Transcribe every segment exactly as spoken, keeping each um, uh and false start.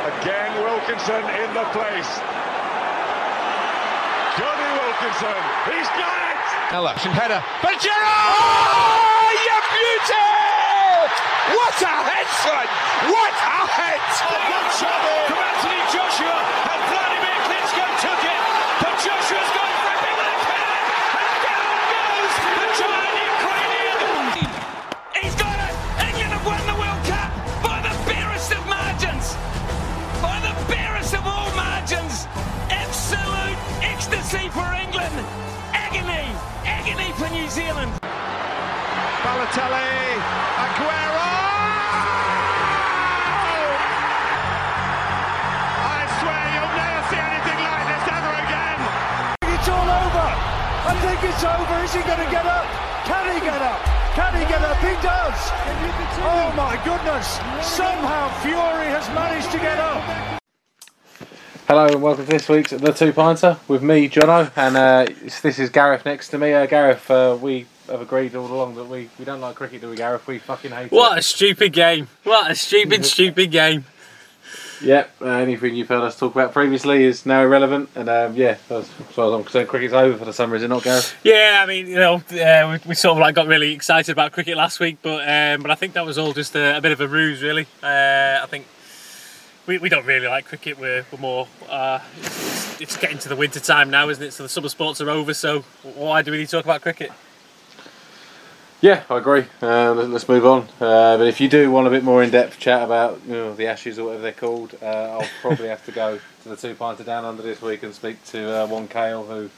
Again, Wilkinson in the place. Johnny Wilkinson, he's got it! Election header, but Gerrard! Oh, you beauty! What a headshot! What a head! A good shot from Anthony Joshua, and Vladimir Klitschko took it, but Joshua's gone ripping with a cannon, and down goes the giant Ukrainian! He's got it! England have won the World Cup by the barest of margins! By the barest of all margins! Absolute ecstasy for England! Agony! Agony for New Zealand! Balotelli, Aguero! I swear you'll never see anything like this ever again! It's all over! I think it's over! Is he going to get up? Can he get up? Can he get up? He does! Oh my goodness! Somehow Fury has managed to get up! Hello and welcome to this week's The Two-Pinter with me, Jono, and uh, this is Gareth next to me. Uh, Gareth, uh, we... have agreed all along that we, we don't like cricket, do we, Gareth? We fucking hate it. What a stupid game. What a stupid, stupid game. Yep, uh, anything you've heard us talk about previously is now irrelevant. And um, yeah, as far as I'm concerned, cricket's over for summer, is it not, Gareth? Yeah, I mean, you know, uh, we, we sort of like got really excited about cricket last week, but um, but I think that was all just a, a bit of a ruse, really. Uh, I think we, we don't really like cricket. We're, we're more... Uh, it's, it's getting to the winter time now, isn't it? So the summer sports are over, so why do we need to talk about cricket? Yeah, I agree. Uh, let's move on. Uh, but if you do want a bit more in-depth chat about you know, the Ashes or whatever they're called, uh, I'll probably have to go to the Two-Pinter Down Under this week and speak to uh, Juan Kale, who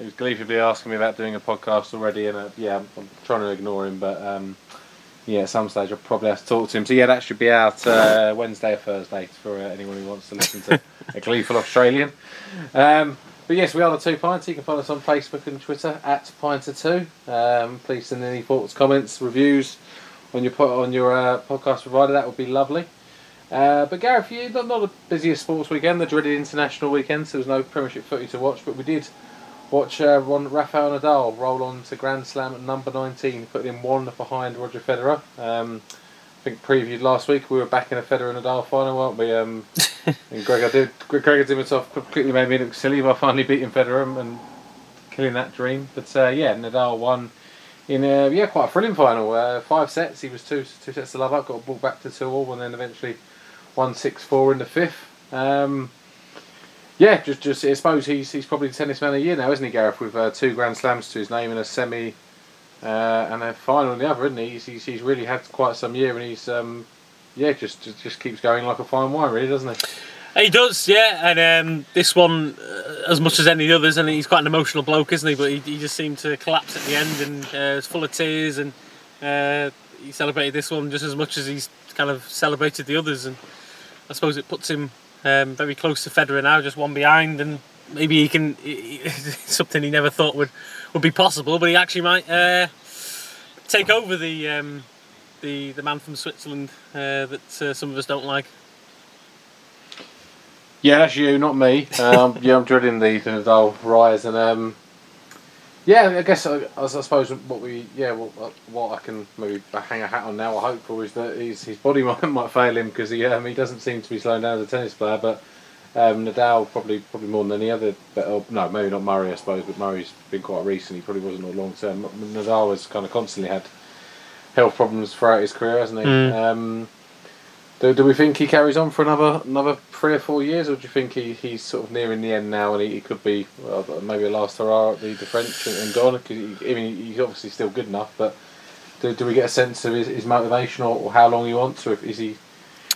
who's gleefully asking me about doing a podcast already. And uh, yeah, I'm, I'm trying to ignore him, but um, yeah, at some stage I'll probably have to talk to him. So yeah, that should be out uh, Wednesday or Thursday for uh, anyone who wants to listen to a gleeful Australian. Um, But yes, we are the Two Pinter. You can find us on Facebook and Twitter at Pinter two. Um, please send any thoughts, comments, reviews on your on your uh, podcast provider. That would be lovely. Uh, but Gareth, you not not the busiest sports weekend, the dreaded international weekend. So there was no Premiership footy to watch, but we did watch uh, Rafael Nadal roll on to Grand Slam at number nineteen, put in one behind Roger Federer. Um, I think previewed last week we were back in a Federer and Nadal final, weren't we? Um, and Gregor, did, Gregor Dimitrov quickly made me look silly by finally beating Federer and killing that dream. But uh, yeah, Nadal won in a, yeah quite a thrilling final. Uh, five sets, he was two two sets to love up, got brought back to two all, and then eventually won six four in the fifth. Um, yeah, just just I suppose he's he's probably the tennis man of the year now, isn't he, Gareth? With uh, two Grand Slams to his name and a semi. Uh, and a final in the other, isn't he? He's, he's, he's really had quite some year, and he's um, yeah, just, just just keeps going like a fine wine, really, doesn't he? He does, yeah. And um, this one, uh, as much as any others, and he's quite an emotional bloke, isn't he? But he, he just seemed to collapse at the end, and uh, was full of tears, and uh, he celebrated this one just as much as he's kind of celebrated the others, and I suppose it puts him um, very close to Federer now, just one behind, and maybe he can he, he, something he never thought would. would be possible, but he actually might uh, take over the um, the the man from Switzerland uh, that uh, some of us don't like. Yeah, that's you, not me. Um, yeah, I'm dreading the Nadal rise, and um, yeah, I guess I, I suppose what we yeah what, what I can maybe hang a hat on now. I hope for is that his his body might might fail him because he um, he doesn't seem to be slowing down as a tennis player, but. Um, Nadal probably probably more than any other, but, oh, no, maybe not Murray, I suppose, but Murray's been quite recent, he probably wasn't all long term. Nadal has kind of constantly had health problems throughout his career, hasn't he? Mm. Um, do, do we think he carries on for another another three or four years, or do you think he, he's sort of nearing the end now and he, he could be well, maybe a last hurrah at the, the French and, and gone? Cause he, I mean, he's obviously still good enough, but do, do we get a sense of his, his motivation or, or how long he wants, or if, is he...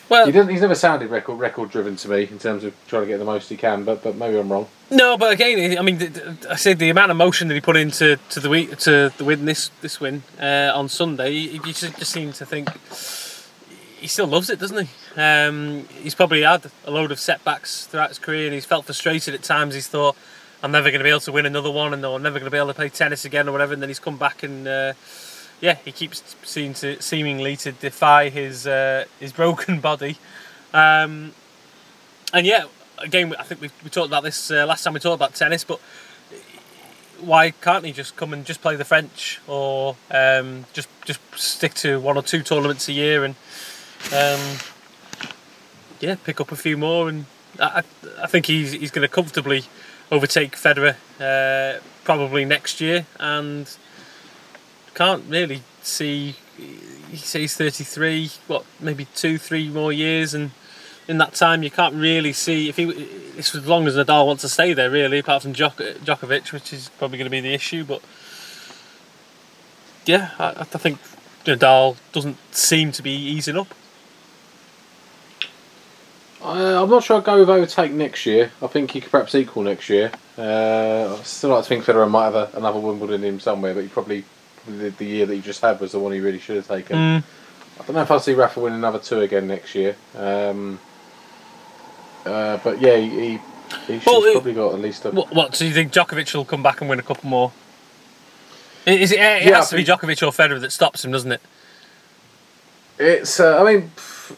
Well, he didn't, he's never sounded record record driven to me in terms of trying to get the most he can, but but maybe I'm wrong. No, but again, I mean, I said the amount of emotion that he put into to the week to the win this this win uh, on Sunday, you just, just seem to think he still loves it, doesn't he? Um, he's probably had a load of setbacks throughout his career, and he's felt frustrated at times. He's thought, I'm never going to be able to win another one, and I'm never going to be able to play tennis again, or whatever. And then he's come back and. Uh, Yeah, he keeps seem to, seemingly to defy his uh, his broken body, um, and yeah, again, I think we we talked about this uh, last time we talked about tennis. But why can't he just come and just play the French, or um, just just stick to one or two tournaments a year? And um, yeah, pick up a few more, and I, I think he's he's going to comfortably overtake Federer uh, probably next year, and can't really see. He says thirty-three, what, maybe two, three more years, and in that time you can't really see if he. It's as long as Nadal wants to stay there, really, apart from Djokovic, which is probably going to be the issue. But yeah, I, I think Nadal doesn't seem to be easing up. Uh, I'm not sure I'd go with overtake next year. I think he could perhaps equal next year. Uh, I still like to think Federer might have a, another Wimbledon in him somewhere, but he probably, probably the year that he just had was the one he really should have taken. Mm. I don't know if I'll see Rafa win another two again next year. Um, uh, but yeah, he, he well, he's it, probably got at least a... What, what, so you think Djokovic will come back and win a couple more? Is it, it yeah, has to be Djokovic or Federer that stops him, doesn't it? It's, uh, I mean...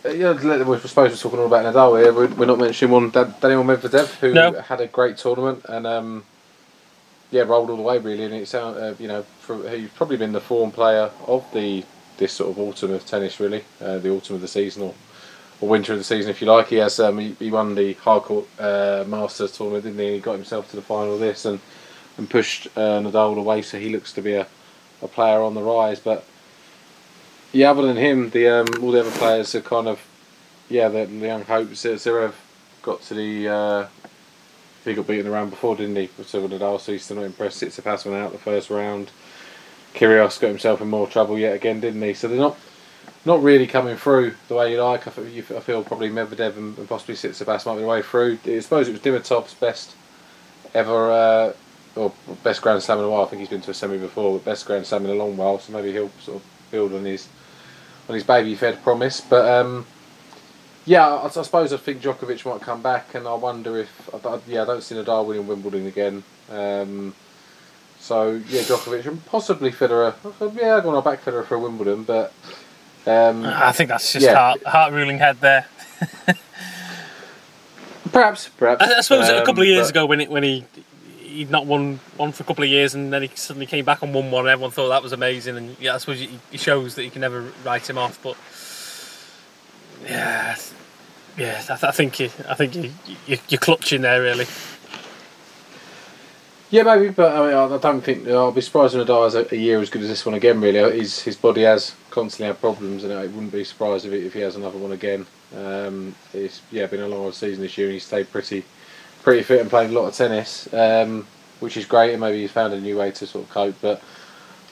Yeah, I suppose we're talking all about Nadal here. We're not mentioning one Daniel Medvedev, who no. had a great tournament and um, yeah, rolled all the way really. And it's uh, you know, he's probably been the form player of the this sort of autumn of tennis, really, uh, the autumn of the season or, or winter of the season, if you like. He has um, he, he won the hardcourt uh, Masters tournament, didn't he? And he got himself to the final of this and and pushed uh, Nadal away. So he looks to be a, a player on the rise, but. Yeah, other than him, the um, all the other players are kind of, yeah, the, the young hopes. Zverev got to the, uh, he got beaten the round before, didn't he? So Nadal, so he's still not impressed. Tsitsipas went out the first round. Kyrgios got himself in more trouble yet again, didn't he? So they're not, not really coming through the way you like. I feel probably Medvedev and possibly Tsitsipas might be the way through. I suppose it was Dimitrov's best ever, uh, or best Grand Slam in a while. I think he's been to a semi before, but best Grand Slam in a long while. So maybe he'll sort of build on his. On his baby-fed promise, but um, yeah, I, I suppose I think Djokovic might come back, and I wonder if I, I, yeah, I don't see Nadal winning Wimbledon again. Um, so yeah, Djokovic and possibly Federer. Yeah, I'm gonna back Federer for Wimbledon, but um, I think that's just yeah. heart, heart ruling head there. perhaps, perhaps. I, I suppose um, a couple of years ago when it when he he'd not won one for a couple of years, and then he suddenly came back and won one, and everyone thought that was amazing, and yeah, I suppose he shows that you can never write him off, but yeah, yeah, I, th- I think you, I think you, you, you're clutching there really. Yeah, maybe, but I, mean, I don't think I'll be surprised when Nadal has a year as good as this one again. Really, his his body has constantly had problems, and I wouldn't be surprised if if he has another one again. Um, it's yeah, been a long old season this year, and he stayed pretty. pretty fit and playing a lot of tennis, um, which is great, and maybe he's found a new way to sort of cope, but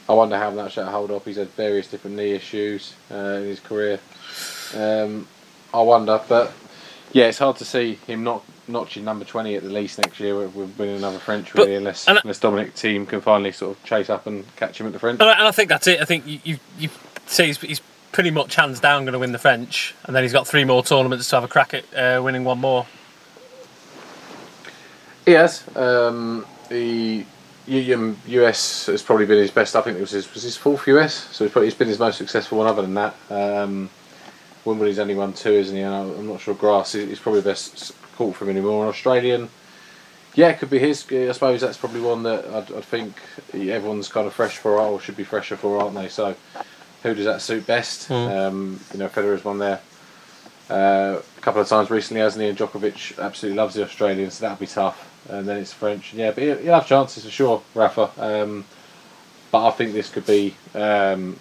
I wonder how much that'll hold up. He's had various different knee issues uh, in his career. Um, I wonder, but yeah, it's hard to see him not notching number twenty at the least next year. We're, we're winning another French, really, but, unless I, unless Dominic's team can finally sort of chase up and catch him at the French. And I think that's it. I think you, you, you say he's, he's pretty much hands down going to win the French, and then he's got three more tournaments to have a crack at uh, winning one more. He has. Um, the U S has probably been his best. I think it was his, was his fourth U S, so it's probably it's been his most successful one. Other than that, um, Wimbledon's only won two, isn't he? And I'm not sure grass is probably the best court for him anymore. An Australian, yeah, it could be his. I suppose that's probably one that I'd, I'd think everyone's kind of fresh for, or should be fresher for, aren't they? So, who does that suit best? Mm. Um, you know, Federer's won there. Uh, a couple of times recently, hasn't he? And Djokovic absolutely loves the Australians, so that'll be tough. And then it's French, yeah, but he'll have chances for sure, Rafa. Um, but I think this could be, um,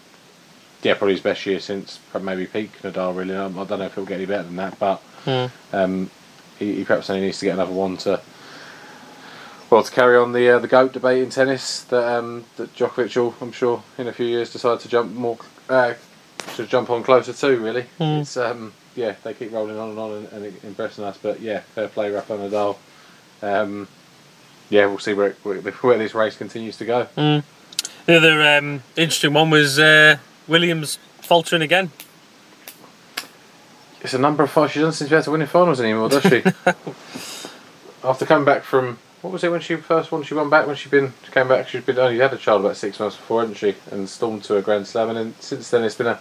yeah, probably his best year since maybe peak Nadal. Really, I don't know if he'll get any better than that, but yeah. um, he, he perhaps only needs to get another one to, well, to carry on the uh, the GOAT debate in tennis. That um, that Djokovic will, I'm sure, in a few years decide to jump more, uh, to jump on closer to. Really, mm. it's um, yeah, they keep rolling on and on and, and impressing us. But yeah, fair play, Rafa Nadal. Um, yeah, we'll see where, where where this race continues to go. Mm. The other um, interesting one was uh, Williams faltering again. It's a number of fights she doesn't seem to be able to win in finals anymore, does she? After coming back from what was it when she first won? She won back when she been came back. She'd been only had a child about six months before, hadn't she? And stormed to a Grand Slam, and then, since then it's been a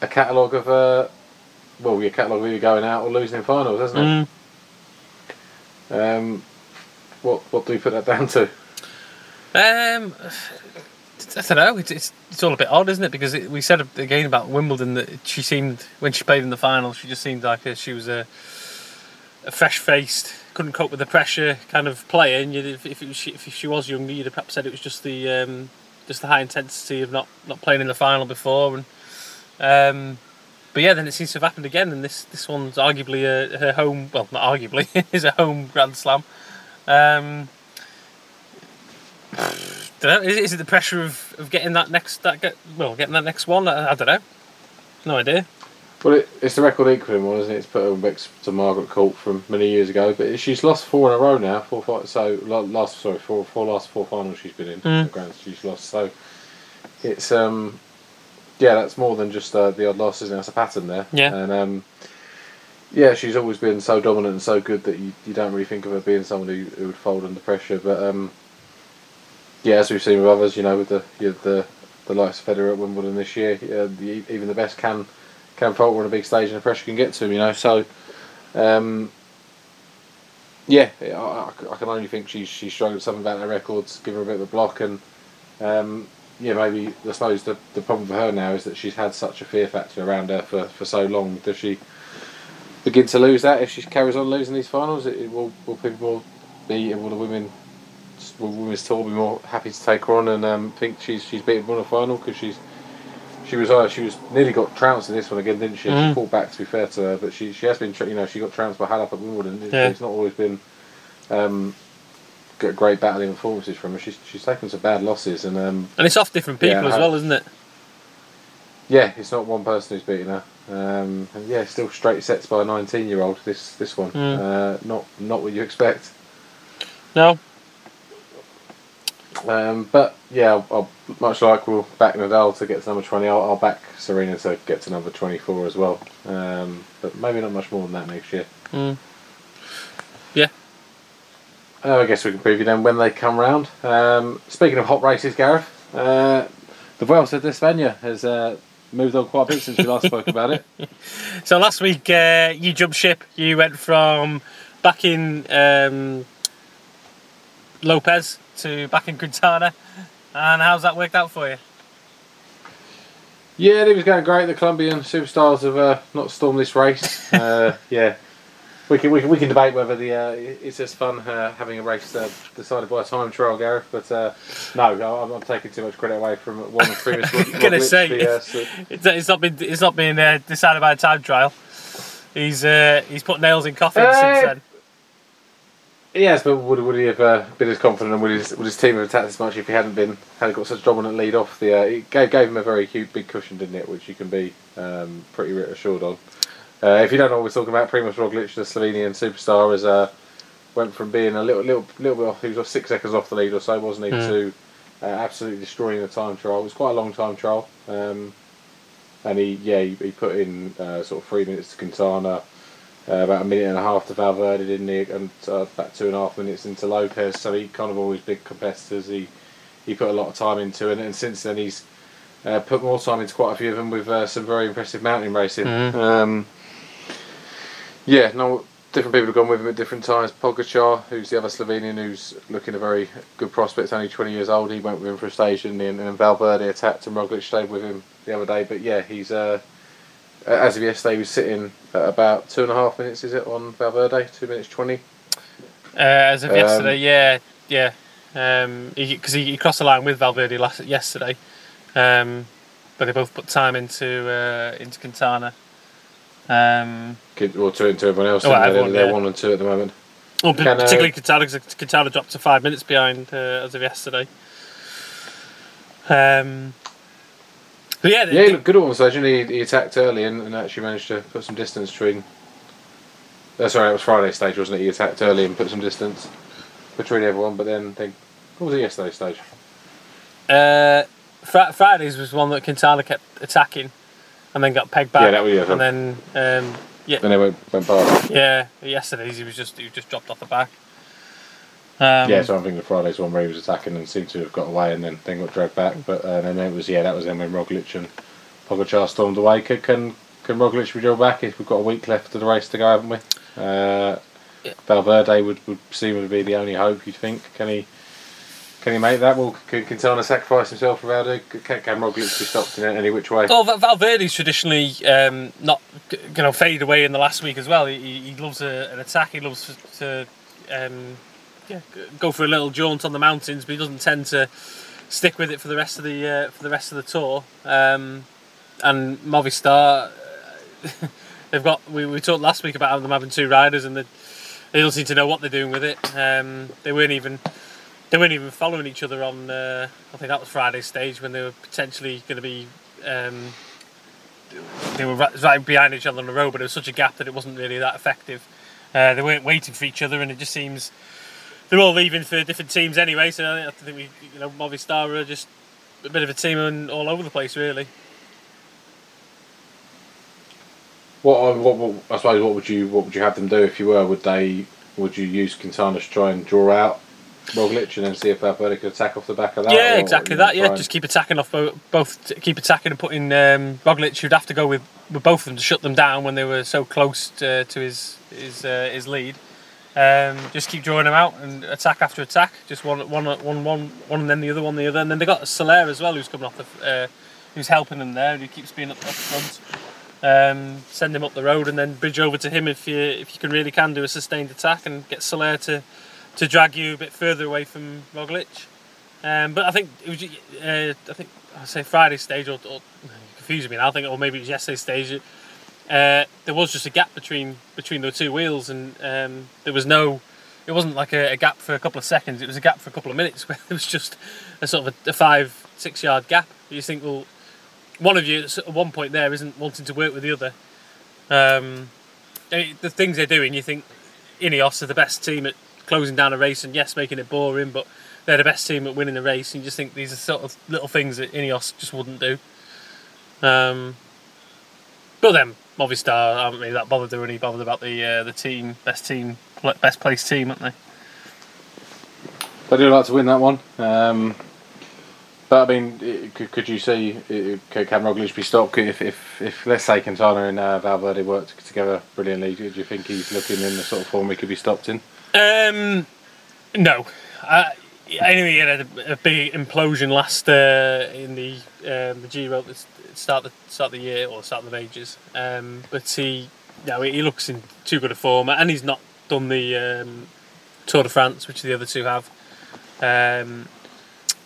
a catalogue of uh, well, your catalogue of either going out or losing in finals, hasn't mm. it? Um, what what do we put that down to? Um, I don't know. It's, it's it's all a bit odd, isn't it? Because it, we said again about Wimbledon that she seemed, when she played in the final, she just seemed like a, she was a, a fresh-faced, couldn't cope with the pressure kind of player. And if if, it was she, if she was younger, you'd have perhaps said it was just the um, just the high intensity of not, not playing in the final before. And um, but yeah, then it seems to have happened again. And this this one's arguably a, her home. Well, not arguably, it is a home Grand Slam. Um, Don't know. Is, it, is it the pressure of, of getting that next that get, well getting that next one? I, I don't know. No idea. Well, it, it's the record equaling one, isn't it? It's put her next to Margaret Court from many years ago, but she's lost four in a row now. Four, five, so last sorry, four, four last four finals she's been in. Mm. The grounds she's lost. So it's um yeah, that's more than just uh, the odd loss, isn't it? That's a pattern there. Yeah. And um yeah, she's always been so dominant and so good that you, you don't really think of her being someone who, who would fold under pressure, but um. Yeah, as we've seen with others, you know, with the you know, the the likes of Federer at Wimbledon this year, uh, the, even the best can can falter on a big stage, and the pressure can get to him, you know. So, um, yeah, I, I can only think she's she's struggled something about her records, give her a bit of a block, and um, yeah, maybe I suppose the the problem for her now is that she's had such a fear factor around her for, for so long. Does she begin to lose that if she carries on losing these finals? It, it will will people be will the women. Will women's tour be more happy to take her on and um, think she's she's beaten one in the final because she's she was uh, she was nearly got trounced in this one again, didn't she? Mm. She fought back, to be fair to her, but she she has been you know she got trounced by Halep at Wimbledon. It's, yeah. it's not always been um, great battling performances from her. She's she's taken some bad losses and um, and it's off different people yeah, as well, isn't it? Yeah, it's not one person who's beaten her. Um, and yeah, still straight sets by a nineteen-year-old. This this one, mm. uh, not not what you expect. No. Um, but yeah, I'll, I'll, much like we'll back Nadal to get to number twenty, I'll, I'll back Serena to get to number twenty-four as well. Um, but maybe not much more than that next year. Mm. Yeah. Uh, I guess we can preview them when they come round. Um, speaking of hot races, Gareth, uh, the Vuelta de España has uh, moved on quite a bit since we last spoke about it. So last week uh, you jumped ship. You went from back in um, Lopez. To back in Quintana, and how's that worked out for you? Yeah, it was going great. The Colombian superstars have uh, not stormed this race. uh, yeah, we can, we can we can debate whether the uh, it's just fun uh, having a race uh, decided by a time trial, Gareth. But uh, no, I'm, I'm taking too much credit away from one of the previous. I'm going to say the, uh, so. it's, it's not been it's not been uh, decided by a time trial. He's uh, he's put nails in coffins hey. since then. Yes, but would would he have uh, been as confident, and would his would his team have attacked as much if he hadn't been had got such a dominant lead off the? Uh, it gave gave him a very cute big cushion, didn't it? Which you can be um, pretty reassured on. Uh, if you don't know what we're talking about, Primoz Roglic, the Slovenian superstar, has uh, went from being a little little little bit off. He was six seconds off the lead or so, wasn't he? Mm. To uh, absolutely destroying the time trial. It was quite a long time trial, um, and he yeah he, he put in uh, sort of three minutes to Quintana. Uh, about a minute and a half to Valverde, didn't he? And uh, about two and a half minutes into Lopez. So he kind of always big competitors. He he put a lot of time into it. And, and since then he's uh, put more time into quite a few of them with uh, some very impressive mountain racing. Mm-hmm. Um, yeah, no, different people have gone with him at different times. Pogacar, who's the other Slovenian who's looking a very good prospect, only twenty years old. He went with him for a stage, and then Valverde attacked and Roglic stayed with him the other day. But yeah, he's... Uh, As of yesterday, he was sitting at about two and a half minutes, is it, on Valverde? Two minutes twenty? Uh, as of um, yesterday, yeah. Yeah. Because um, he, he, he crossed the line with Valverde last yesterday. Um, but they both put time into uh, into Quintana. Um, or two into everyone else. Oh, well, everyone, they're yeah. one and two at the moment. Well, Can, particularly uh, Quintana, because Quintana dropped to five minutes behind uh, as of yesterday. Um... But yeah, yeah, he looked good on stage. He, he attacked early and, and actually managed to put some distance between. Uh, sorry, it was Friday's stage, wasn't it? He attacked early and put some distance between everyone. But then, think, what was it yesterday's stage? Uh, fr- Friday's was one that Quintana kept attacking, and then got pegged back. Yeah, that was yeah. And then, um, yeah. Then it went went past. Yeah, yesterday's he was just he was just dropped off the back. Um, yeah, so I'm thinking the Friday's one where he was attacking and seemed to have got away and then thing got dragged back. But uh, and then it was yeah, that was then when Roglic and Pogacar stormed away. Can can, can Roglic be drilled back? If we've got a week left of the race to go, haven't we? Uh, yeah. Valverde would, would seem to be the only hope. You'd think. Can he Can he make that? Well, can Quintana sacrifice himself for Valverde? Can Roglic be stopped in any which way? Oh, Valverde's traditionally um, not, you know, faded away in the last week as well. He, he loves a, an attack. He loves to um, yeah, go for a little jaunt on the mountains, but he doesn't tend to stick with it for the rest of the uh, for the rest of the tour. Um, and Movistar, they've got. We, we talked last week about them having two riders, and they, they don't seem to know what they're doing with it. Um, they weren't even. They weren't even following each other on, uh, I think that was Friday's stage when they were potentially going to be, um, they were right behind each other on the road, but it was such a gap that it wasn't really that effective. Uh, they weren't waiting for each other, and it just seems they're all leaving for different teams anyway, so I think we, you know, Movistar are just a bit of a team and all over the place, really. What, what, what, I suppose, what would you, what would you have them do if you were? Would they, would you use Quintana to try and draw out Roglic and then see if Valverde could attack off the back of that? Yeah, exactly that. Yeah, just keep attacking off both, both keep attacking and putting um, Roglic, who'd have to go with, with both of them to shut them down when they were so close to, to his his uh, his lead. Um, just keep drawing them out and attack after attack. Just one one one one one and then the other one the other, and then they got Soler as well, who's coming off the, uh, who's helping them there, and who keeps being up, up front. Um, send him up the road and then bridge over to him if you if you can really can do a sustained attack and get Soler to. To drag you a bit further away from Roglic, um, but I think it was. Uh, I think I say Friday's stage, or, or confusing me now. I think, or maybe it was yesterday's stage. Uh, there was just a gap between between the two wheels, and um, there was no. It wasn't like a, a gap for a couple of seconds. It was a gap for a couple of minutes where it was just a sort of a, a five, six yard gap. You think, well, one of you at one point there isn't wanting to work with the other. Um, the things they're doing, you think Ineos are the best team at closing down a race and yes, making it boring, but they're the best team at winning the race. And you just think these are sort of little things that Ineos just wouldn't do. Um, but then, Movistar aren't really that bothered. They're really bothered about the uh, the team, best team, best placed team, aren't they? They do like to win that one. Um, but I mean, it, could, could you see it, could Cam Roglic be stopped if, if, if let's say Quintana and uh, Valverde worked together brilliantly? Do you think he's looking in the sort of form he could be stopped in? Um, no. I, anyway, he had a, a big implosion last uh, in the um, the Giro at the start the start of the year or start of the majors. Um, but he, no, he looks in too good a form, and he's not done the um, Tour de France, which the other two have. Um,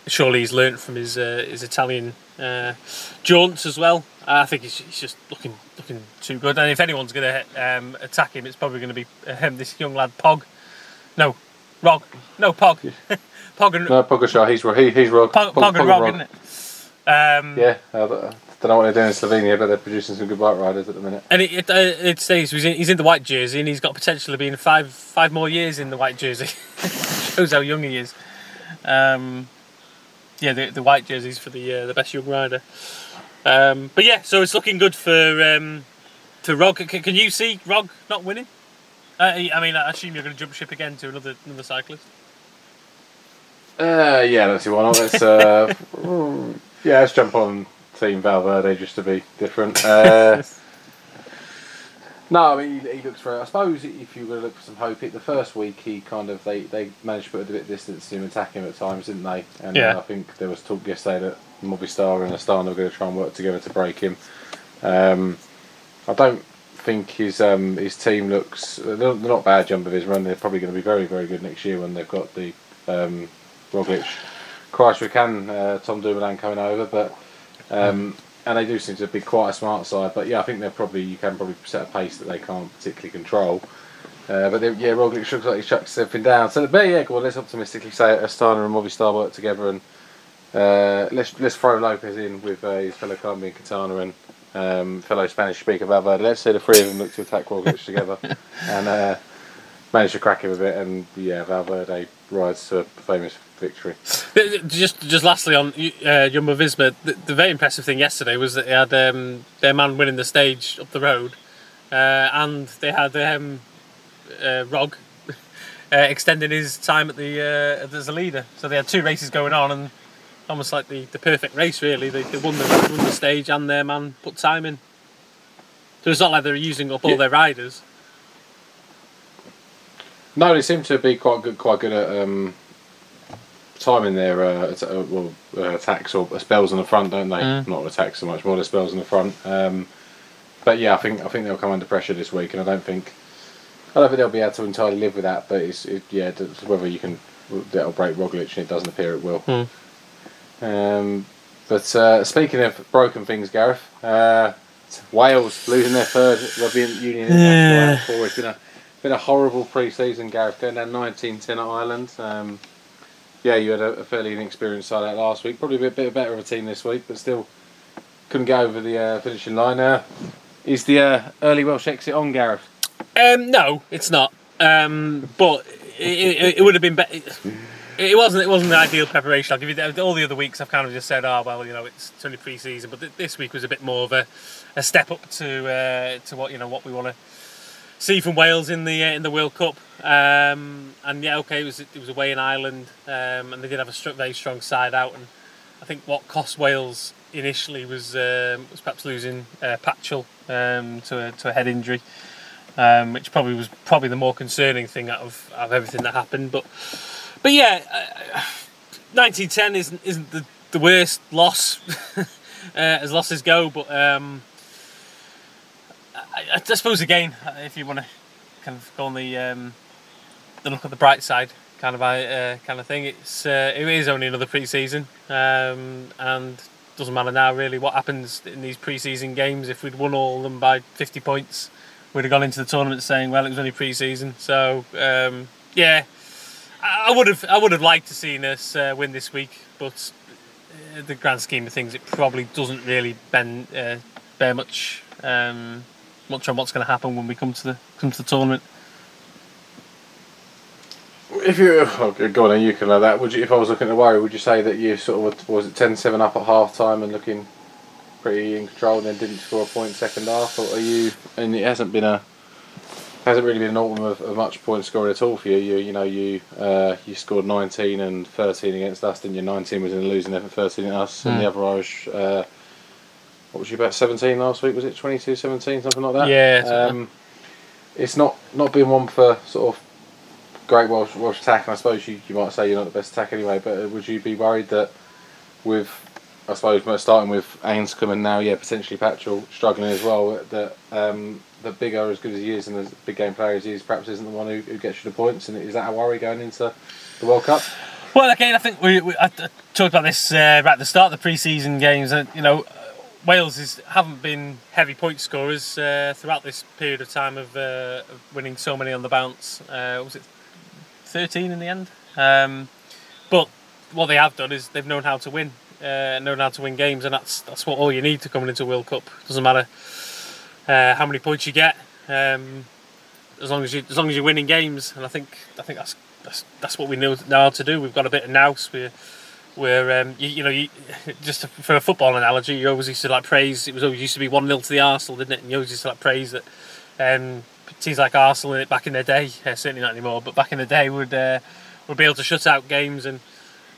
surely he's learnt from his uh, his Italian uh, jaunts as well. I think he's, he's just looking looking too good, and if anyone's going to um, attack him, it's probably going to be him, this young lad Pog. No, Rog. No, Pog. Pog and... No, Pogacar, he's, he, he's Rog. Pog, Pog, Pog, Pog and Rog, Rog, isn't it? Um, yeah, I don't know what they're doing in Slovenia, but they're producing some good bike riders at the minute. And it, it, it stays, he's in, he's in the white jersey, and he's got potential of being five five more years in the white jersey. Shows how young he is. Um, yeah, the, the white jersey's for the uh, the best young rider. Um, but yeah, so it's looking good for, um, for Rog. Can, can you see Rog not winning? Uh, I mean, I assume you're going to jump ship again to another another cyclist. Uh, yeah, let's see why not. Let's uh, yeah, let's jump on Team Valverde just to be different. Uh, no, I mean he, he looks very. I suppose if you were to look for some hope, it, the first week he kind of they, they managed to put a bit of distance to him, attack him at times, didn't they? And yeah. I think there was talk yesterday that Movistar and Astana were going to try and work together to break him. Um, I don't. I think his um, his team looks they're not bad jump of his run. They're probably going to be very very good next year when they've got the um, Roglic, Kruijswijk, uh, Tom Dumoulin coming over. But um, and they do seem to be quite a smart side. But yeah, I think they're probably you can probably set a pace that they can't particularly control. Uh, but they, yeah, Roglic looks like he chucks everything down. So but yeah, well, let's optimistically say Astana and Movistar work together and uh, let's let's throw Lopez in with uh, his fellow Colombian Quintana and. Um, fellow Spanish speaker Valverde. Let's say the three of them look to attack Roglic together and uh, manage to crack him a bit. And yeah, Valverde rides to a famous victory. Just, just lastly on uh, Jumbo Visma, the, the very impressive thing yesterday was that they had um, their man winning the stage up the road, uh, and they had um, uh, Rog uh, extending his time at the uh, as a leader. So they had two races going on and. Almost like the, the perfect race, really. They, they won the won the stage and their man put time in. So it's not like they're using up all yeah. their riders. No, they seem to be quite good, quite good at um, time in their uh, t- uh, well, uh, attacks or spells on the front, don't they? Mm. Not attacks so much, more the spells on the front. Um, but yeah, I think I think they'll come under pressure this week, and I don't think I don't think they'll be able to entirely live with that. But it's it, yeah, whether you can that'll break Roglic, and it doesn't appear it will. Mm. Um, but uh, speaking of broken things, Gareth, uh, Wales losing their third rugby union international out for it's been a been a horrible pre-season. Gareth going down nineteen ten at Ireland. Um, yeah, you had a, a fairly inexperienced side out last week. Probably a bit, bit better of a team this week, but still couldn't get over the uh, finishing line. Uh, is the uh, early Welsh exit on, Gareth? Um, no, it's not. Um, but it, it, it would have been better. It wasn't. It wasn't the ideal preparation. I'll give you that. All the other weeks I've kind of just said, "Oh well, you know, it's only pre-season." But th- this week was a bit more of a, a step up to uh, to what you know what we want to see from Wales in the uh, in the World Cup. Um, and yeah, okay, it was it was away in Ireland, um, and they did have a str- very strong side out. And I think what cost Wales initially was um, was perhaps losing uh, Patchell um, to a, to a head injury, um, which probably was probably the more concerning thing out of out of everything that happened, but. But yeah, uh, nineteen ten isn't isn't the, the worst loss uh, as losses go. But um, I, I suppose again, if you want to kind of go on the um, the look at the bright side kind of uh, kind of thing, it's uh, it is only another pre-season, um, and doesn't matter now really what happens in these pre-season games. If we'd won all of them by fifty points, we'd have gone into the tournament saying, "Well, it was only pre-season." So um, yeah. I would have, I would have liked to seen us uh, win this week, but in the grand scheme of things, it probably doesn't really bend, uh, bear much, um, much on what's going to happen when we come to the come to the tournament. If you oh, go on, and you can know that. Would you, if I was looking at the worry, would you say that you sort of was it ten seven up at half time and looking pretty in control, and then didn't score a point second half? Or are you? And it hasn't been a. Hasn't really been an autumn of, of much point scoring at all for you. You, you know, you uh, you scored nineteen and thirteen against us, didn't you? nineteen was in a losing effort, thirteen at us, mm. and the other Irish. Uh, what was you about seventeen last week? Was it twenty-two seventeen, something like that? Yeah. Um, it's not not been one for sort of great Welsh Welsh attack, and I suppose you, you might say you're not the best attack anyway. But would you be worried that with, I suppose, starting with Ainscombe and now, yeah, potentially Patchell struggling as well, that um, the bigger as good as he is and the big game player as he is perhaps isn't the one who, who gets you the points, and is that a worry going into the World Cup? Well, again, I think we, we I talked about this uh, right at the start of the pre-season games. And you know, Wales is, haven't been heavy point scorers uh, throughout this period of time of, uh, of winning so many on the bounce. Uh, what was it, thirteen in the end? Um, but what they have done is they've known how to win. Uh, knowing how to win games, and that's that's what all you need to coming into a World Cup. Doesn't matter uh, how many points you get, um, as long as you as long as you're winning games. And I think I think that's that's, that's what we know how to do. We've got a bit of nous. We're we're um, you, you know you, just for a football analogy, you always used to like praise. It was always used to be one nil to the Arsenal, didn't it? And you always used to like praise that um, teams like Arsenal in it back in their day. Uh, certainly not anymore, but back in the day would uh, would be able to shut out games and.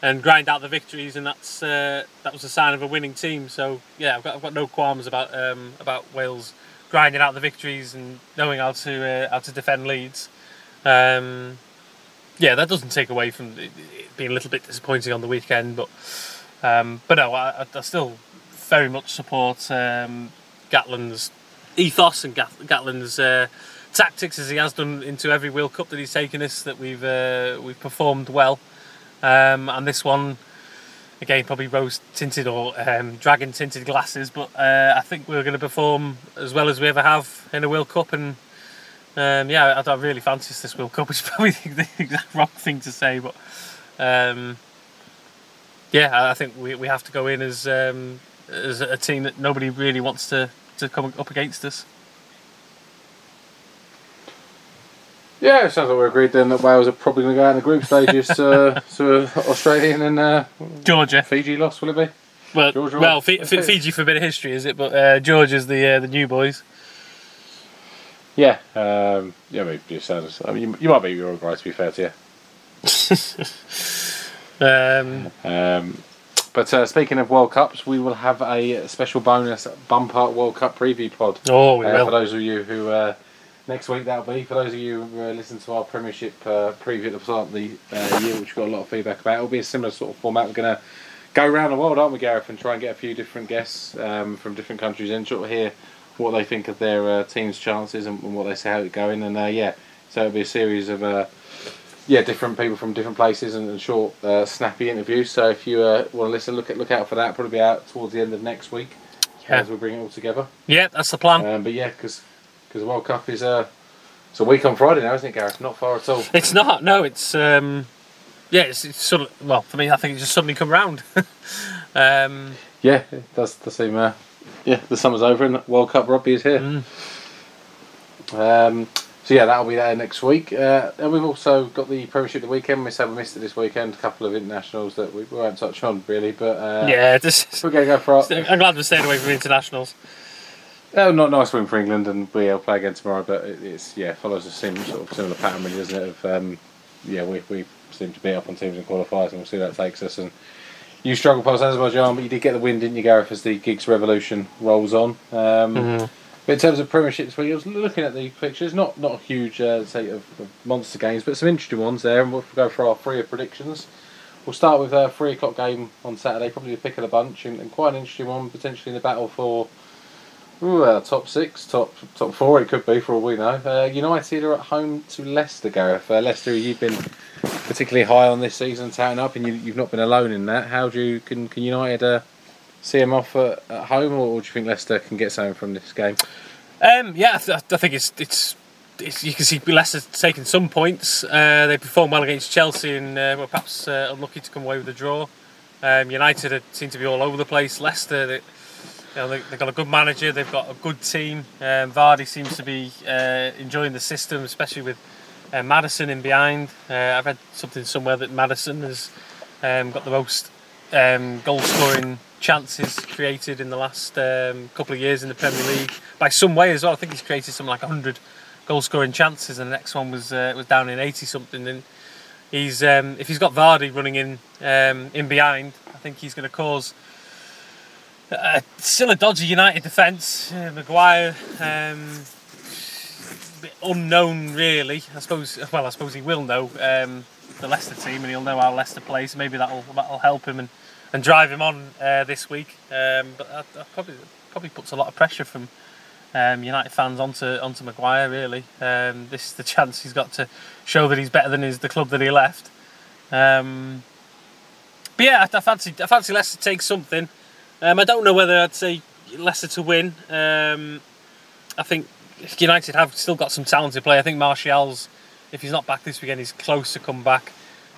And grind out the victories, and that's uh, that was a sign of a winning team. So yeah, I've got I've got no qualms about um, about Wales grinding out the victories and knowing how to uh, how to defend leads. Um, yeah, that doesn't take away from it being a little bit disappointing on the weekend, but um, but no, I, I still very much support um, Gatland's ethos and Gatland's uh, tactics as he has done into every World Cup that he's taken us. That we've uh, we've performed well. Um, and this one, again, probably rose-tinted or um, dragon-tinted glasses, but uh, I think we're going to perform as well as we ever have in a World Cup. And um, yeah, I don't really fancy this World Cup, which is probably the exact wrong thing to say. But um, yeah, I think we we have to go in as um, as a team that nobody really wants to, to come up against us. Yeah, it sounds like we're agreed then that Wales are probably going to go out in the group stages to, to Australian and uh, Georgia. Fiji loss, will it be? Well, Georgia well F- F- Fiji for a bit of history, is it? But uh, Georgia's the uh, the new boys. Yeah, um, yeah, maybe it sounds. I mean, you, you might be Uruguay, to be fair to you. um, um, but uh, speaking of World Cups, we will have a special bonus bumper World Cup preview pod. Oh, we uh, will. For those of you who. Uh, next week that'll be. For those of you who uh, listen to our Premiership uh, preview at the start of the uh, year, which we got a lot of feedback about, it'll be a similar sort of format. We're going to go around the world, aren't we, Gareth, and try and get a few different guests um, from different countries and sort of hear what they think of their uh, team's chances and, and what they say how it's going. And uh, yeah, so it'll be a series of uh, yeah different people from different places and, and short, uh, snappy interviews. So if you uh, want to listen, look at look out for that. Probably be out towards the end of next week. Yeah. As we bring it all together. Yeah, that's the plan. Um, but yeah, because the World Cup is uh, it's a week on Friday now, isn't it, Gareth? Not far at all. It's not. No, it's um, yeah, it's, it's sort of, well, for me, I think it's just suddenly come round. um, yeah, it does the same. Uh, yeah, the summer's over and World Cup rugby is here. Mm. Um, so yeah, that'll be there next week. Uh, and we've also got the Premiership the weekend. We said we missed it this weekend. A couple of internationals that we won't touch on really, but uh, yeah, this we're going to go for. Our... I'm glad we're staying away from internationals. Oh, not nice win for England, and we'll play again tomorrow. But it's yeah follows the same sort of similar pattern, really, doesn't it? Of um, yeah, we we seem to beat up on teams in qualifiers, and we'll see where that takes us. And you struggled past Azerbaijan, but you did get the win, didn't you, Gareth? As the Giggs Revolution rolls on. Um, mm-hmm. But in terms of Premiership this week, I was looking at the pictures, not not a huge uh, set of, of monster games, but some interesting ones there, and we'll go for our three of predictions. We'll start with a three o'clock game on Saturday, probably the pick of the bunch, and, and quite an interesting one, potentially in the battle for ooh, uh, top six, top top four, it could be for all we know. Uh, United are at home to Leicester, Gareth. Uh, Leicester, you've been particularly high on this season, touting up, and you, you've not been alone in that. How do you, can, can United... Uh, see him off at, at home, or, or do you think Leicester can get something from this game? Um, yeah, I, th- I think it's, it's it's you can see Leicester taking some points. Uh, they performed well against Chelsea and uh, were perhaps uh, unlucky to come away with a draw. Um, United seem to be all over the place. Leicester, they, you know, they, they've got a good manager, they've got a good team. Um, Vardy seems to be uh, enjoying the system, especially with uh, Maddison in behind. Uh, I've read something somewhere that Maddison has um, got the most um, goal-scoring chances created in the last um, couple of years in the Premier League by some way as well. I think he's created something like one hundred goal-scoring chances, and the next one was uh, was down in eighty something. And he's um, if he's got Vardy running in um, in behind, I think he's going to cause uh, still a dodgy United defence. Uh, Maguire, um, a bit unknown really. I suppose. Well, I suppose he will know um, the Leicester team, and he'll know how Leicester plays. Maybe that'll that'll help him and. And drive him on uh, this week, um, but that, that probably probably puts a lot of pressure from um, United fans onto onto Maguire. Really, um, this is the chance he's got to show that he's better than his the club that he left. Um, but yeah, I, I fancy I fancy Leicester to take something. Um, I don't know whether I'd say Leicester to win. Um, I think United have still got some talented play. I think Martial's, if he's not back this weekend, he's close to come back.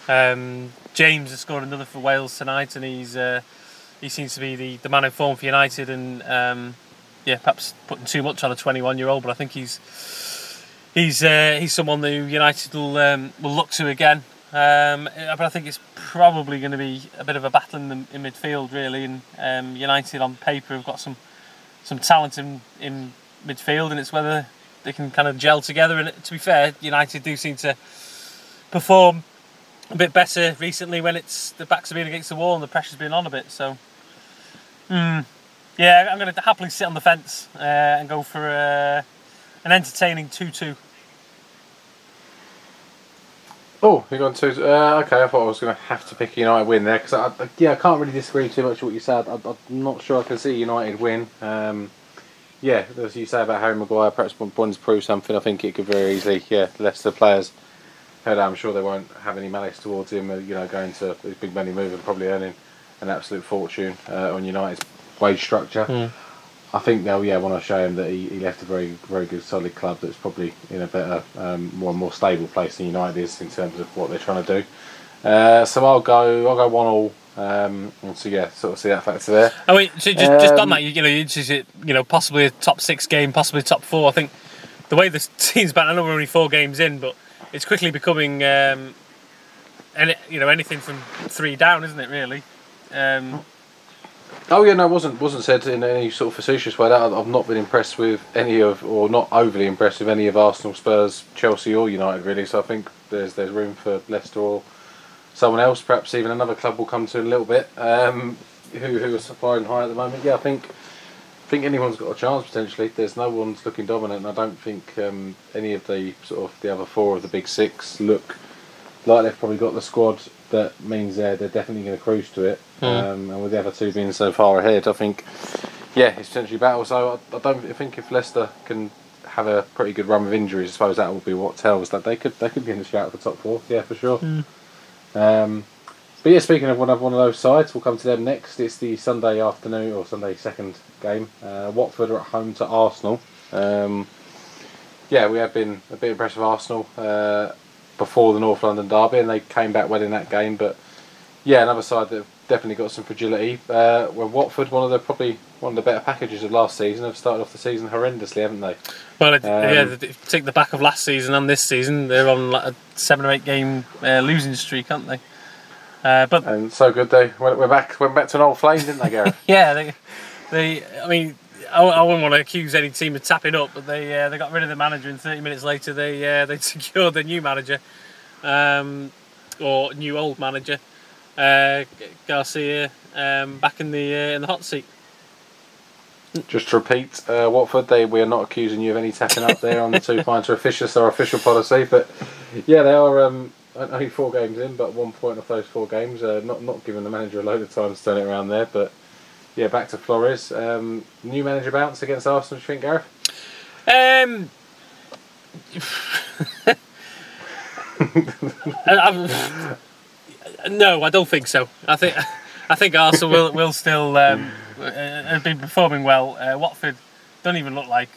Um, James has scored another for Wales tonight, and he's uh, he seems to be the, the man in form for United, and um, yeah, perhaps putting too much on a twenty-one year old, but I think he's he's uh, he's someone who United will um, will look to again. Um, but I think it's probably going to be a bit of a battle in, the, in midfield really, and um, United on paper have got some some talent in, in midfield, and it's whether they can kind of gel together. And to be fair, United do seem to perform a bit better recently when it's the backs have been against the wall and the pressure's been on a bit, so mm, yeah, I'm going to happily sit on the fence uh, and go for uh, an entertaining two-two. Oh, you're going two-two? Uh, okay, I thought I was going to have to pick a United win there because I, I, yeah, I can't really disagree too much with what you said. I, I'm not sure I can see United win. Um, yeah, as you say about Harry Maguire, perhaps one's proved something. I think it could very easily, yeah, Leicester players. I'm sure they won't have any malice towards him, you know, going to his big money move and probably earning an absolute fortune uh, on United's wage structure. Mm. I think they'll, yeah, want to show him that he, he left a very, very good, solid club that's probably in a better, um, more more stable place than United is in terms of what they're trying to do. Uh, so I'll go, I'll go one all. Um, so yeah, sort of see that factor there. Oh wait, so just um, just on that, you, you know, just, you know, possibly a top six game, possibly top four. I think the way the team's been, I know we're only four games in, but it's quickly becoming, um, any, you know, anything from three down, isn't it? Really. Um, oh yeah, no, wasn't wasn't said in any sort of facetious way. That I've not been impressed with any of, or not overly impressed with any of Arsenal, Spurs, Chelsea, or United really. So I think there's there's room for Leicester or someone else, perhaps even another club we'll come to in a little bit. Um, who who are firing high at the moment? Yeah, I think. think anyone's got a chance potentially. There's no one's looking dominant, and I don't think um, any of the sort of the other four of the big six look like they've probably got the squad that means they're they're definitely going to cruise to it. Mm. Um, and with the other two being so far ahead, I think yeah, it's potentially battle. So I, I don't I think if Leicester can have a pretty good run of injuries, I suppose that will be what tells that they could they could be in the shout for top four. Yeah, for sure. Mm. Um, but yeah, speaking of one of one of those sides, we'll come to them next. It's the Sunday afternoon or Sunday second game. Uh, Watford are at home to Arsenal. Um, yeah, we have been a bit impressed with Arsenal uh, before the North London derby, and they came back well in that game. But yeah, another side that have definitely got some fragility. Uh, where Watford, one of the probably one of the better packages of last season, have started off the season horrendously, haven't they? Well, um, yeah, if you take the back of last season and this season, they're on like a seven or eight game uh, losing streak, aren't they? Uh, but and so good they went, went back went back to an old flame, didn't they, Gareth? yeah, they, they. I mean, I, I wouldn't want to accuse any team of tapping up, but they uh, they got rid of the manager, and thirty minutes later they uh, they secured their new manager, um, or new old manager, uh, Garcia, um, back in the uh, in the hot seat. Just to repeat, uh, Watford, they we are not accusing you of any tapping up there on the two pints of officious, their official policy, but yeah, they are. Um, Only four games in, but one point off those four games. Uh, not not giving the manager a load of time to turn it around there, but yeah, back to Flores. Um, new manager bounce against Arsenal, do you think, Gareth? Um, I, no, I don't think so. I think I think Arsenal will will still um, have been performing well. Uh, Watford don't even look like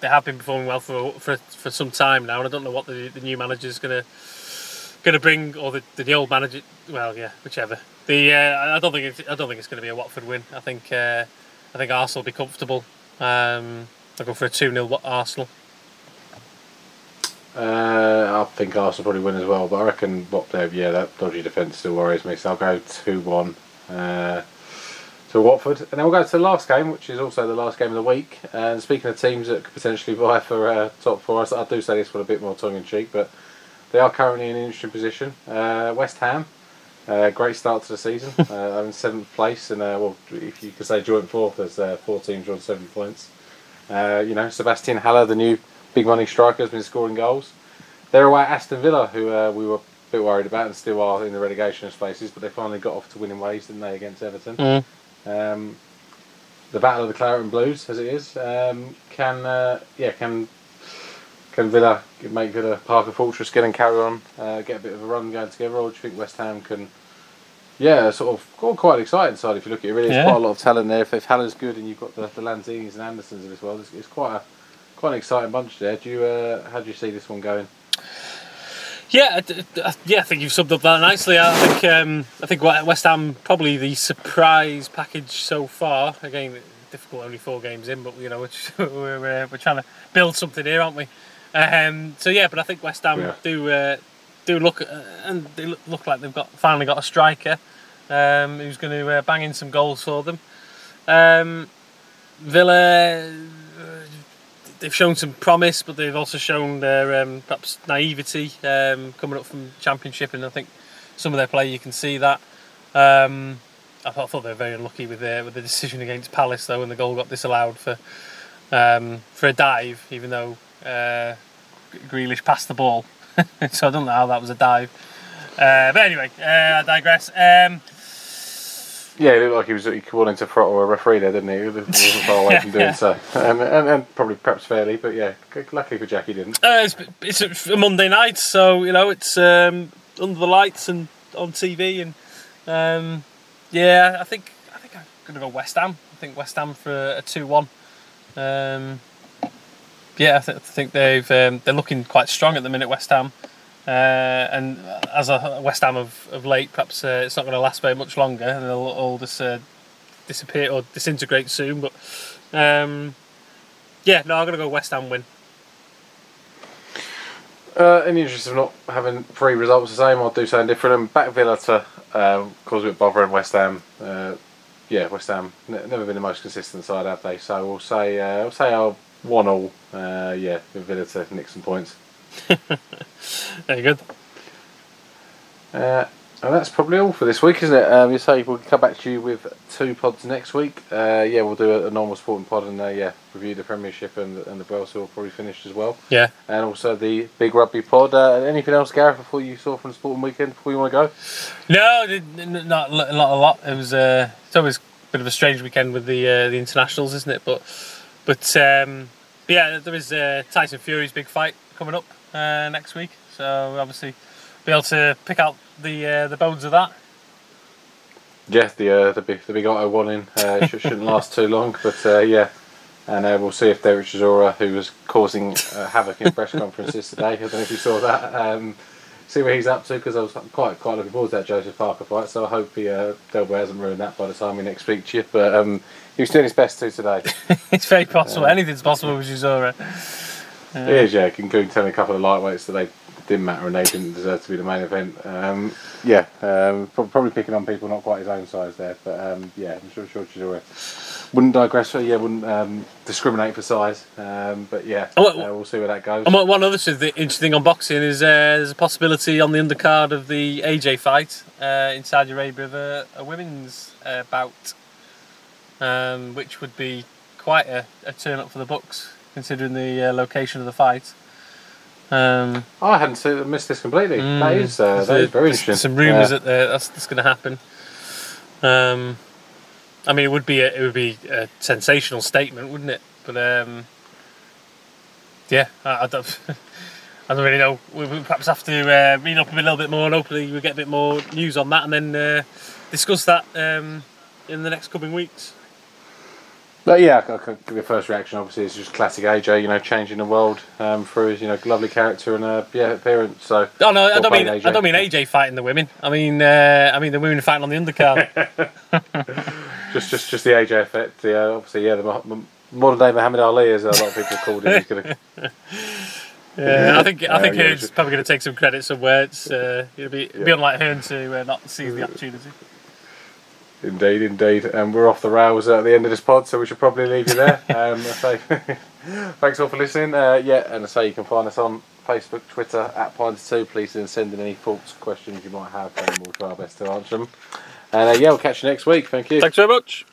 they have been performing well for for for some time now, and I don't know what the the new manager is going to. Going to bring or the, the old manager? Well, yeah, whichever. The uh, I don't think it's, I don't think it's going to be a Watford win. I think uh, I think Arsenal will be comfortable. Um, I'll go for a two nil Arsenal. Uh, I think Arsenal probably win as well, but I reckon what they yeah that dodgy defence still worries me. So I'll go two one uh, to Watford, and then we'll go to the last game, which is also the last game of the week. And speaking of teams that could potentially vie for uh, top four, I do say this with a bit more tongue in cheek, but. They are currently in an interesting position. Uh, West Ham, uh, great start to the season. uh, they're in seventh place, and uh, well, if you could say joint fourth, there's uh, four teams on seven points. Uh, you know, Sebastian Haller, the new big money striker, has been scoring goals. They're away at Aston Villa, who uh, we were a bit worried about and still are in the relegation spaces, but they finally got off to winning ways, didn't they, against Everton? Mm. Um, the battle of the Claret and Blues, as it is, um, can uh, yeah can. Can Villa make Villa Parker Fortress again and carry on, uh, get a bit of a run going together, or do you think West Ham can, yeah, sort of quite an exciting side if you look at it, really. There's yeah. quite a lot of talent there. If, if Haller's good and you've got the, the Lanzinis and Andersons of this world, it's, it's quite a quite an exciting bunch there. Do you uh, how do you see this one going? Yeah, yeah, I think you've summed up that nicely. I think um, I think West Ham probably the surprise package so far. Again, difficult, only four games in, but you know we're we're, uh, we're trying to build something here, aren't we? Um, so yeah, but I think West Ham yeah. do uh, do look uh, and they look like they've got finally got a striker um, who's going to uh, bang in some goals for them. Um, Villa, uh, they've shown some promise, but they've also shown their um, perhaps naivety um, coming up from Championship, and I think some of their play you can see that. Um, I, thought, I thought they were very unlucky with their with the decision against Palace though, and the goal got disallowed for um, for a dive, even though. Uh, Grealish passed the ball, so I don't know how that was a dive. Uh, but anyway, uh, I digress. Um, yeah, it looked like he was he wanted to throttle a referee there, didn't he? He wasn't far away from doing so, um, and, and probably perhaps fairly, but yeah, luckily for Jack he didn't. Uh, it's, it's a Monday night, so you know it's um, under the lights and on T V, and um, yeah, I think I think I'm gonna go West Ham. I think West Ham for a, a two one. Um, Yeah, I, th- I think they've um, they're looking quite strong at the minute, West Ham, uh, and as a West Ham of, of late, perhaps uh, it's not going to last very much longer, and they'll all just uh, disappear or disintegrate soon. But um, yeah, no, I'm going to go West Ham win. Uh, in the interest of not having three results the same, I'll do something different and back Villa to uh, cause a bit of bother in West Ham. Uh, yeah, West Ham n- never been the most consistent side, have they? So we'll say uh, we'll say I'll. One all, uh, yeah, Villa to nick some points. Very good. Uh, And that's probably all for this week, isn't it? Um, you say we'll come back to you with two pods next week. Uh, yeah, we'll do a, a normal sporting pod and uh, yeah, review the Premiership and, and the Welsh will probably finish as well. Yeah. And also the big rugby pod. Uh, anything else, Gareth, before you saw from the sporting weekend, before you want to go? No, not, not a lot. It was uh, it's always a bit of a strange weekend with the uh, the internationals, isn't it? But but um, yeah, there is uh, Tyson Fury's big fight coming up uh, next week. So obviously be able to pick out the uh, the bones of that. Yeah, the uh, the big the big Otto one in uh, shouldn't last too long, but uh, yeah, and uh, we'll see if Derek Chisora, who was causing uh, havoc in press conferences today, I don't know if you saw that. Um, see where he's up to, because I was quite quite looking forward to that Joseph Parker fight. So I hope he uh, Delbo hasn't ruined that by the time we next speak to you. But um, he was doing his best to today. It's very possible. Uh, Anything's possible with Chisora. Uh, it is, yeah. Including telling a couple of lightweights that they didn't matter and they didn't deserve to be the main event. Um, yeah, um, probably picking on people not quite his own size there, but um, yeah, I'm sure sure Chisora wouldn't digress for, yeah, wouldn't um, discriminate for size. Um, but yeah, oh, uh, we'll see where that goes. And one other interesting thing on boxing is uh, there's a possibility on the undercard of the A J fight uh, in Saudi Arabia of a, a women's uh, bout, um, which would be quite a, a turn up for the books considering the uh, location of the fight. Um, oh, I hadn't seen, missed this completely. Mm, that is uh, that a, is very interesting. Some rumours yeah. that uh, that's, that's going to happen. Um, I mean, it would be a, it would be a sensational statement, wouldn't it? But um, yeah, I, I don't I don't really know. We we'll perhaps have to uh, read up a little bit more, and hopefully we'll get a bit more news on that, and then uh, discuss that um, in the next coming weeks. But yeah, I could give you a first reaction. Obviously, it's just classic A J, you know, changing the world um, through his, you know, lovely character and uh, yeah, appearance. So, oh no, I don't mean A J. I don't mean A J fighting the women. I mean, uh, I mean the women fighting on the undercard. just, just, just the A J effect. Yeah, obviously, yeah, the modern day Muhammad Ali, as a lot of people called him. He's gonna... yeah, I think I think uh, Hearn's yeah, probably going to take some credit somewhere. It's uh, it'll be it'll yeah. be unlike Hearn to uh, not seize the opportunity. Indeed, indeed. And um, we're off the rails at the end of this pod, so we should probably leave you there. Um, I say, thanks all for listening. Uh, yeah, and I say you can find us on Facebook, Twitter, at Pints two. Please send in any thoughts, questions you might have, and we'll try our best to answer them. And uh, yeah, we'll catch you next week. Thank you. Thanks very much.